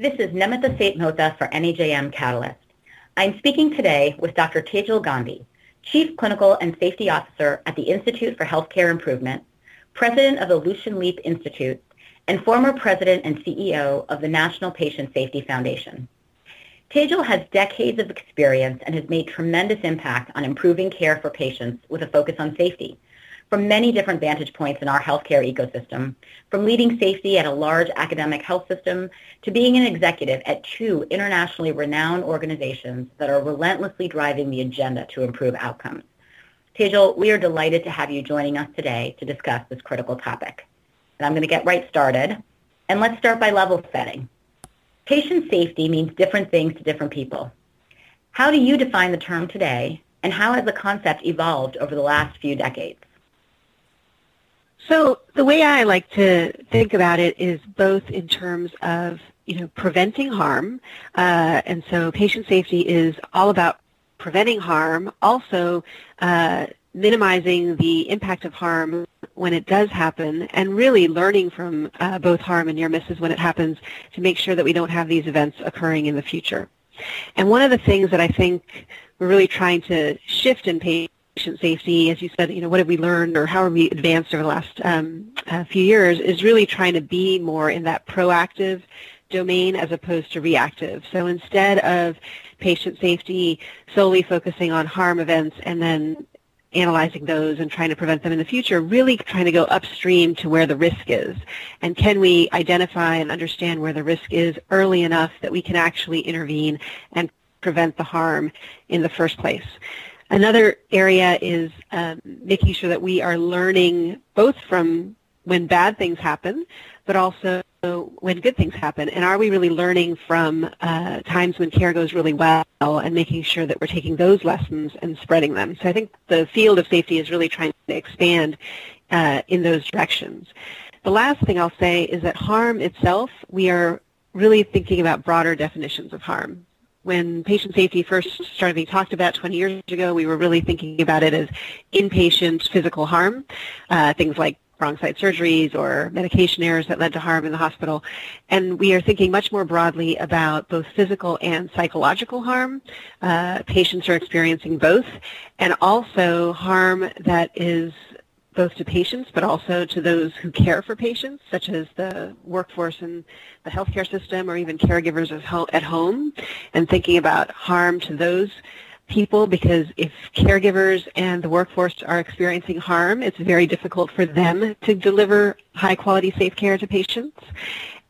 This is Nemetha Saitmota for NEJM Catalyst. I'm speaking today with Dr. Tejal Gandhi, Chief Clinical and Safety Officer at the Institute for Healthcare Improvement, President of the Lucian Leap Institute, and former President and CEO of the National Patient Safety Foundation. Tejal has decades of experience and has made tremendous impact on improving care for patients with a focus on safety, from many different vantage points in our healthcare ecosystem, from leading safety at a large academic health system to being an executive at two internationally renowned organizations that are relentlessly driving the agenda to improve outcomes. Tejal, we are delighted to have you joining us today to discuss this critical topic. And I'm going to get right started. And let's start by level setting. Patient safety means different things to different people. How do you define the term today, and how has the concept evolved over the last few decades? So the way I like to think about it is both in terms of, preventing harm, and so patient safety is all about preventing harm, also minimizing the impact of harm when it does happen, and really learning from both harm and near misses when it happens to make sure that we don't have these events occurring in the future. And one of the things that I think we're really trying to shift in patient safety, as you said, what have we learned or how have we advanced over the last few years, is really trying to be more in that proactive domain as opposed to reactive. So instead of patient safety solely focusing on harm events and then analyzing those and trying to prevent them in the future, really trying to go upstream to where the risk is. And can we identify and understand where the risk is early enough that we can actually intervene and prevent the harm in the first place? Another area is making sure that we are learning both from when bad things happen, but also when good things happen. And are we really learning from times when care goes really well and making sure that we're taking those lessons and spreading them? So I think the field of safety is really trying to expand in those directions. The last thing I'll say is that harm itself, we are really thinking about broader definitions of harm. When patient safety first started being talked about 20 years ago, we were really thinking about it as inpatient physical harm, things like wrong site surgeries or medication errors that led to harm in the hospital. And we are thinking much more broadly about both physical and psychological harm. Patients are experiencing both, and also harm that is both to patients but also to those who care for patients, such as the workforce and the healthcare system or even caregivers at home, and thinking about harm to those people, because if caregivers and the workforce are experiencing harm, it's very difficult for them to deliver high-quality, safe care to patients.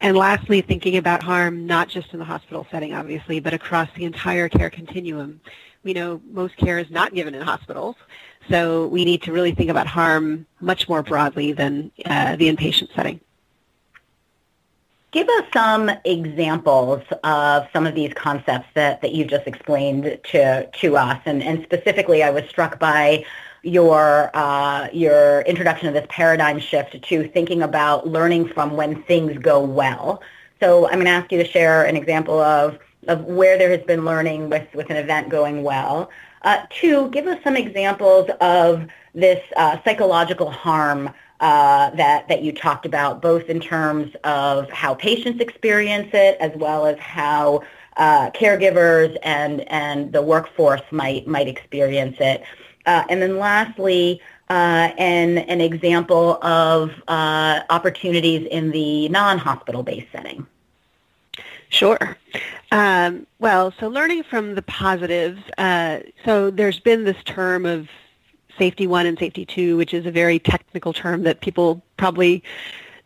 And lastly, thinking about harm not just in the hospital setting, obviously, but across the entire care continuum. We know most care is not given in hospitals, so we need to really think about harm much more broadly than the inpatient setting. Give us some examples of some of these concepts that you just explained to us. And specifically, I was struck by your introduction of this paradigm shift to thinking about learning from when things go well. So I'm going to ask you to share an example of where there has been learning with an event going well. Two, give us some examples of this psychological harm that you talked about, both in terms of how patients experience it as well as how caregivers and the workforce might experience it. And then lastly, an example of opportunities in the non-hospital-based setting. Sure. Well, so learning from the positives, so there's been this term of Safety 1 and Safety 2, which is a very technical term that people probably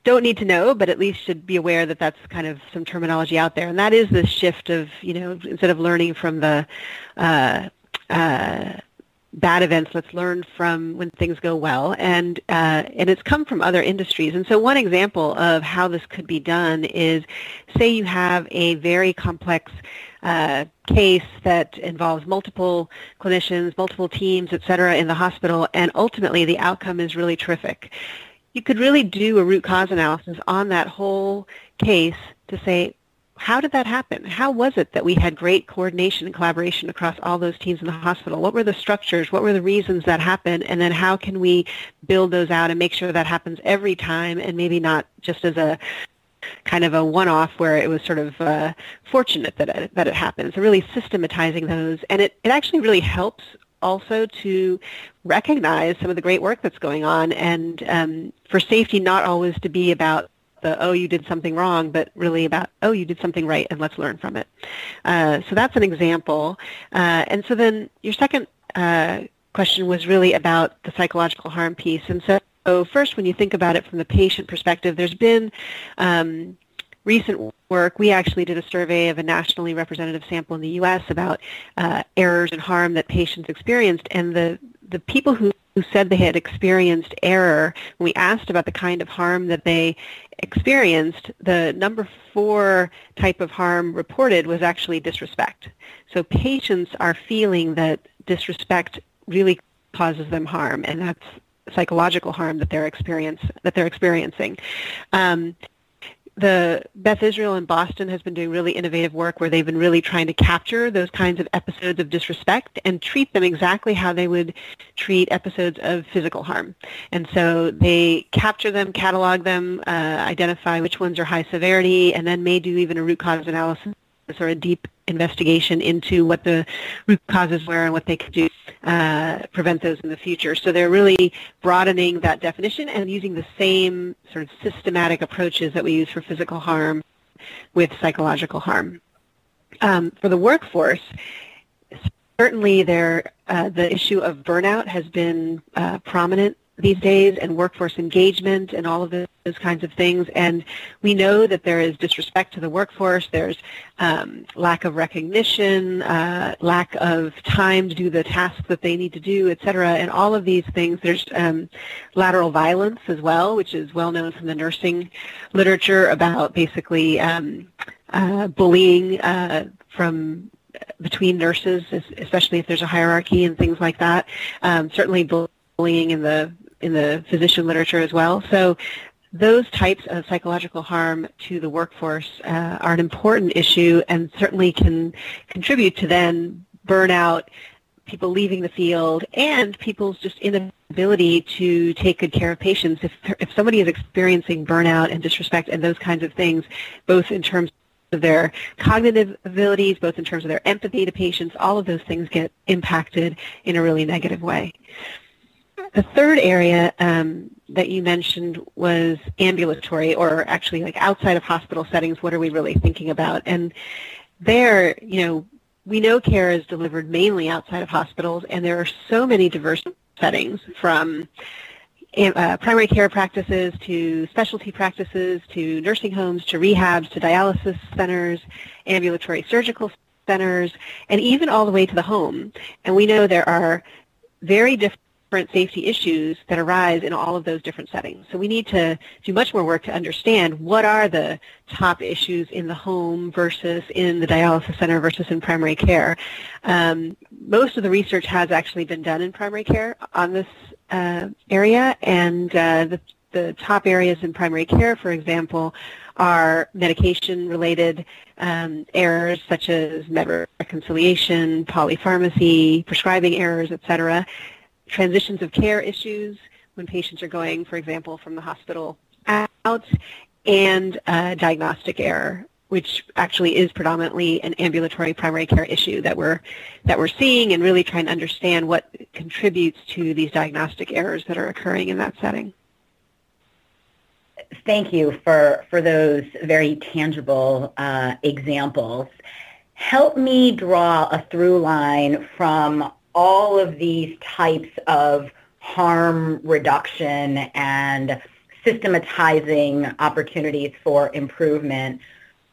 don't need to know, but at least should be aware that that's kind of some terminology out there. And that is this shift of, instead of learning from the bad events, let's learn from when things go well. And it's come from other industries. And so one example of how this could be done is, say you have a very complex case that involves multiple clinicians, multiple teams, et cetera, in the hospital, and ultimately the outcome is really terrific. You could really do a root cause analysis on that whole case to say, how did that happen? How was it that we had great coordination and collaboration across all those teams in the hospital? What were the structures? What were the reasons that happened? And then how can we build those out and make sure that happens every time and maybe not just as a kind of a one-off where it was sort of fortunate that it happened. So really systematizing those, and it actually really helps also to recognize some of the great work that's going on, and for safety not always to be about the, oh, you did something wrong, but really about, oh, you did something right, and let's learn from it. So that's an example. And so then your second question was really about the psychological harm piece. And so first, when you think about it from the patient perspective, there's been recent work. We actually did a survey of a nationally representative sample in the U.S. about errors and harm that patients experienced, and the people who said they had experienced error, when we asked about the kind of harm that they experienced, the number 4 type of harm reported was actually disrespect. So patients are feeling that disrespect really causes them harm, and that's psychological harm that they're experiencing. The Beth Israel in Boston has been doing really innovative work where they've been really trying to capture those kinds of episodes of disrespect and treat them exactly how they would treat episodes of physical harm. And so they capture them, catalog them, identify which ones are high severity, and then may do even a root cause analysis or a deep investigation into what the root causes were and what they could do prevent those in the future. So they're really broadening that definition and using the same sort of systematic approaches that we use for physical harm with psychological harm. For the workforce, certainly the issue of burnout has been prominent these days, and workforce engagement and all of those kinds of things. And we know that there is disrespect to the workforce, there's lack of recognition, lack of time to do the tasks that they need to do, etc. And all of these things, there's lateral violence as well, which is well known from the nursing literature about basically bullying from between nurses, especially if there's a hierarchy and things like that. Certainly bullying in the physician literature as well. So those types of psychological harm to the workforce are an important issue and certainly can contribute to then burnout, people leaving the field, and people's just inability to take good care of patients. If somebody is experiencing burnout and disrespect and those kinds of things, both in terms of their cognitive abilities, both in terms of their empathy to patients, all of those things get impacted in a really negative way. The third area that you mentioned was ambulatory, or actually like outside of hospital settings, what are we really thinking about? And there, you know, we know care is delivered mainly outside of hospitals, and there are so many diverse settings from primary care practices to specialty practices to nursing homes to rehabs to dialysis centers, ambulatory surgical centers, and even all the way to the home. And we know there are very different safety issues that arise in all of those different settings. So we need to do much more work to understand what are the top issues in the home versus in the dialysis center versus in primary care. Most of the research has actually been done in primary care on this area, and the top areas in primary care, for example, are medication-related errors such as med reconciliation, polypharmacy, prescribing errors, etc., transitions of care issues when patients are going, for example, from the hospital out, and diagnostic error, which actually is predominantly an ambulatory primary care issue that we're seeing, and really trying to understand what contributes to these diagnostic errors that are occurring in that setting. Thank you for those very tangible examples. Help me draw a through line from all of these types of harm reduction and systematizing opportunities for improvement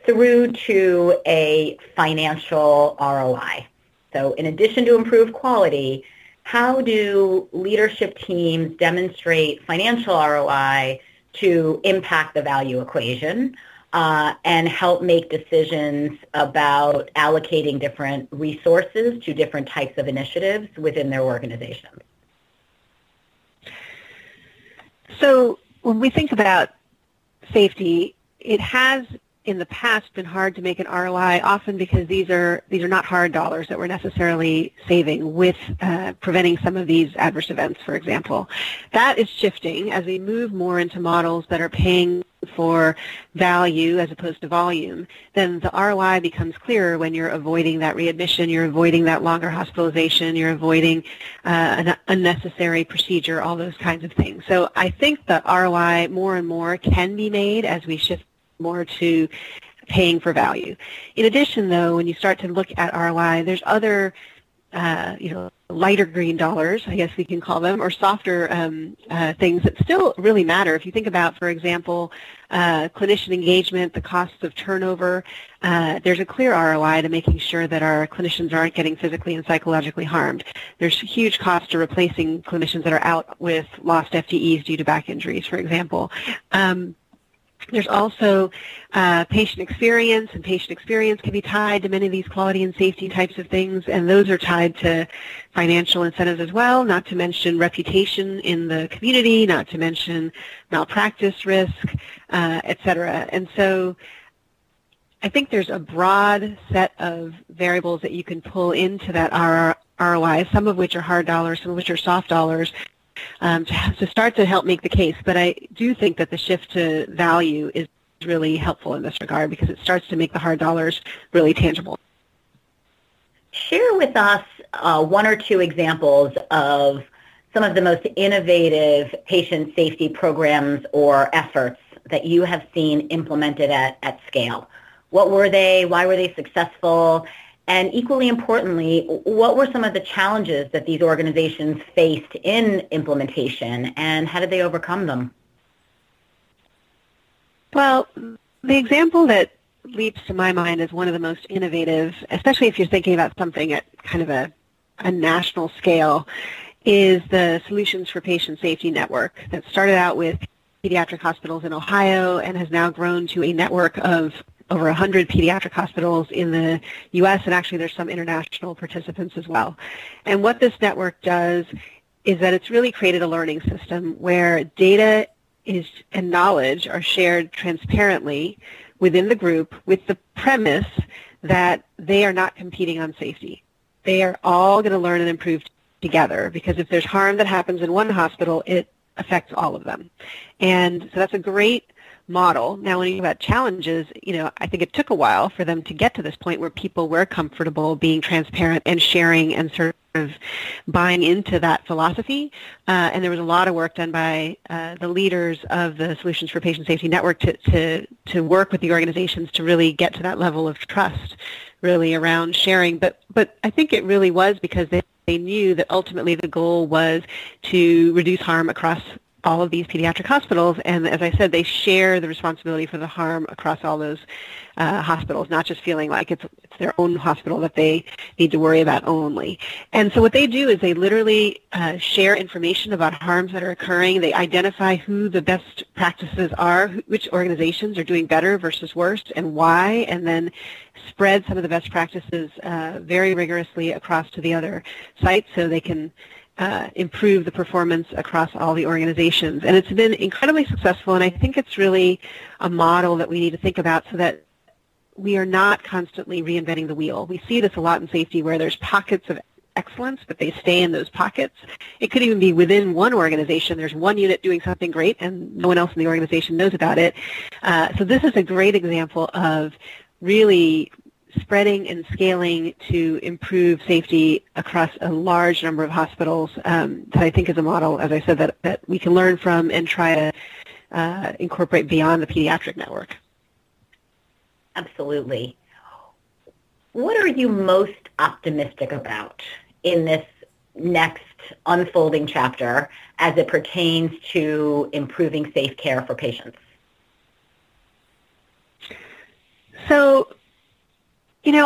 through to a financial ROI. So in addition to improved quality, how do leadership teams demonstrate financial ROI to impact the value equation and help make decisions about allocating different resources to different types of initiatives within their organizations? So when we think about safety, it has in the past been hard to make an ROI, often because these are not hard dollars that we're necessarily saving with preventing some of these adverse events, for example. That is shifting as we move more into models that are paying for value as opposed to volume, then the ROI becomes clearer when you're avoiding that readmission, you're avoiding that longer hospitalization, you're avoiding an unnecessary procedure, all those kinds of things. So I think the ROI more and more can be made as we shift more to paying for value. In addition, though, when you start to look at ROI, there's other lighter green dollars, I guess we can call them, or softer things that still really matter. If you think about, for example, clinician engagement, the costs of turnover, there's a clear ROI to making sure that our clinicians aren't getting physically and psychologically harmed. There's huge costs to replacing clinicians that are out with lost FTEs due to back injuries, for example. There's also patient experience, and patient experience can be tied to many of these quality and safety types of things, and those are tied to financial incentives as well, not to mention reputation in the community, not to mention malpractice risk, et cetera. And so I think there's a broad set of variables that you can pull into that ROI, some of which are hard dollars, some of which are soft dollars, to start to help make the case. But I do think that the shift to value is really helpful in this regard because it starts to make the hard dollars really tangible. Share with us one or two examples of some of the most innovative patient safety programs or efforts that you have seen implemented at scale. What were they? Why were they successful? And equally importantly, what were some of the challenges that these organizations faced in implementation, and how did they overcome them? Well, the example that leaps to my mind is one of the most innovative, especially if you're thinking about something at kind of a national scale, is the Solutions for Patient Safety Network that started out with pediatric hospitals in Ohio and has now grown to a network of over 100 pediatric hospitals in the U.S., and actually there's some international participants as well. And what this network does is that it's really created a learning system where data is and knowledge are shared transparently within the group with the premise that they are not competing on safety. They are all going to learn and improve together, because if there's harm that happens in one hospital, it affects all of them. And so that's a great model. Now, when you think about challenges, I think it took a while for them to get to this point where people were comfortable being transparent and sharing and sort of buying into that philosophy. And there was a lot of work done by the leaders of the Solutions for Patient Safety Network to work with the organizations to really get to that level of trust, really around sharing. But I think it really was because they knew that ultimately the goal was to reduce harm across all of these pediatric hospitals, and as I said, they share the responsibility for the harm across all those hospitals, not just feeling like it's their own hospital that they need to worry about only. And so what they do is they literally share information about harms that are occurring. They identify who the best practices are, which organizations are doing better versus worse, and why, and then spread some of the best practices very rigorously across to the other sites so they can improve the performance across all the organizations. And it's been incredibly successful, and I think it's really a model that we need to think about so that we are not constantly reinventing the wheel. We see this a lot in safety where there's pockets of excellence, but they stay in those pockets. It could even be within one organization. There's one unit doing something great, and no one else in the organization knows about it. So this is a great example of really spreading and scaling to improve safety across a large number of hospitals that I think is a model, as I said, that we can learn from and try to incorporate beyond the pediatric network. Absolutely. What are you most optimistic about in this next unfolding chapter as it pertains to improving safe care for patients? So,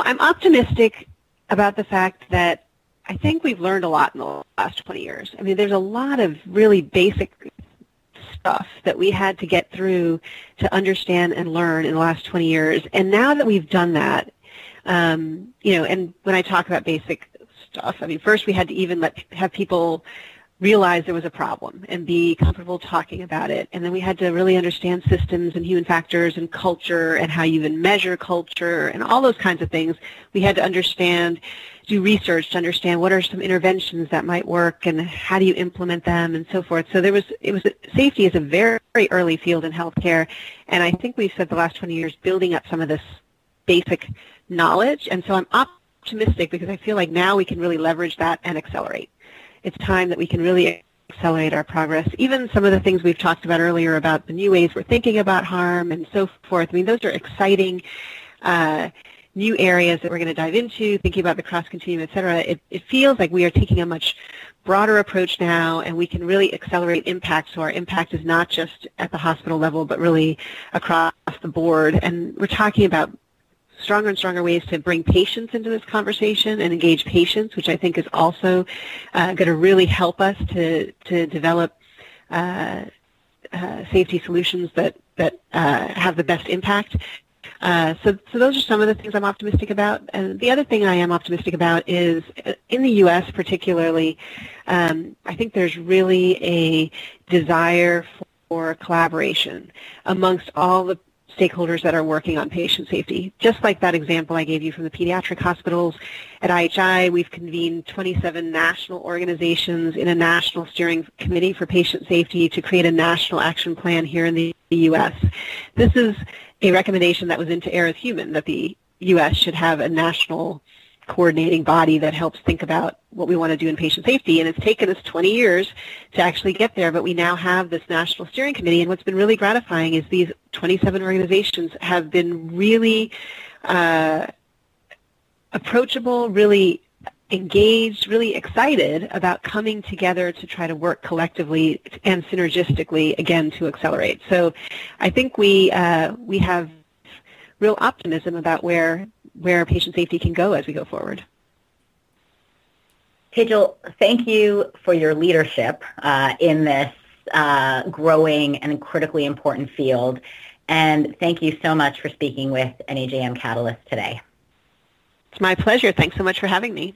I'm optimistic about the fact that I think we've learned a lot in the last 20 years. I mean, there's a lot of really basic stuff that we had to get through to understand and learn in the last 20 years. And now that we've done that, and when I talk about basic stuff, I mean, first we had to even have people realized there was a problem and be comfortable talking about it. And then we had to really understand systems and human factors and culture and how you even measure culture and all those kinds of things. We had to understand, do research to understand what are some interventions that might work and how do you implement them and so forth. So there was, safety is a very, very early field in healthcare, and I think we've spent the last 20 years building up some of this basic knowledge. And so I'm optimistic because I feel like now we can really leverage that and accelerate. It's time that we can really accelerate our progress. Even some of the things we've talked about earlier about the new ways we're thinking about harm and so forth, I mean, those are exciting new areas that we're going to dive into, thinking about the cross continuum, et cetera. It feels like we are taking a much broader approach now, and we can really accelerate impact. So our impact is not just at the hospital level, but really across the board. And we're talking about stronger and stronger ways to bring patients into this conversation and engage patients, which I think is also going to really help us to develop safety solutions that have the best impact. So those are some of the things I'm optimistic about. And the other thing I am optimistic about is, in the U.S. particularly, I think there's really a desire for collaboration amongst all the stakeholders that are working on patient safety. Just like that example I gave you from the pediatric hospitals, at IHI we've convened 27 national organizations in a national steering committee for patient safety to create a national action plan here in the U.S. This is a recommendation that was in To Err Is Human, that the U.S. should have a national coordinating body that helps think about what we want to do in patient safety. And it's taken us 20 years to actually get there, but we now have this national steering committee. And what's been really gratifying is these 27 organizations have been really approachable, really engaged, really excited about coming together to try to work collectively and synergistically, again, to accelerate. So I think we have real optimism about where patient safety can go as we go forward. Tejal, thank you for your leadership in this growing and critically important field. And thank you so much for speaking with NEJM Catalyst today. It's my pleasure. Thanks so much for having me.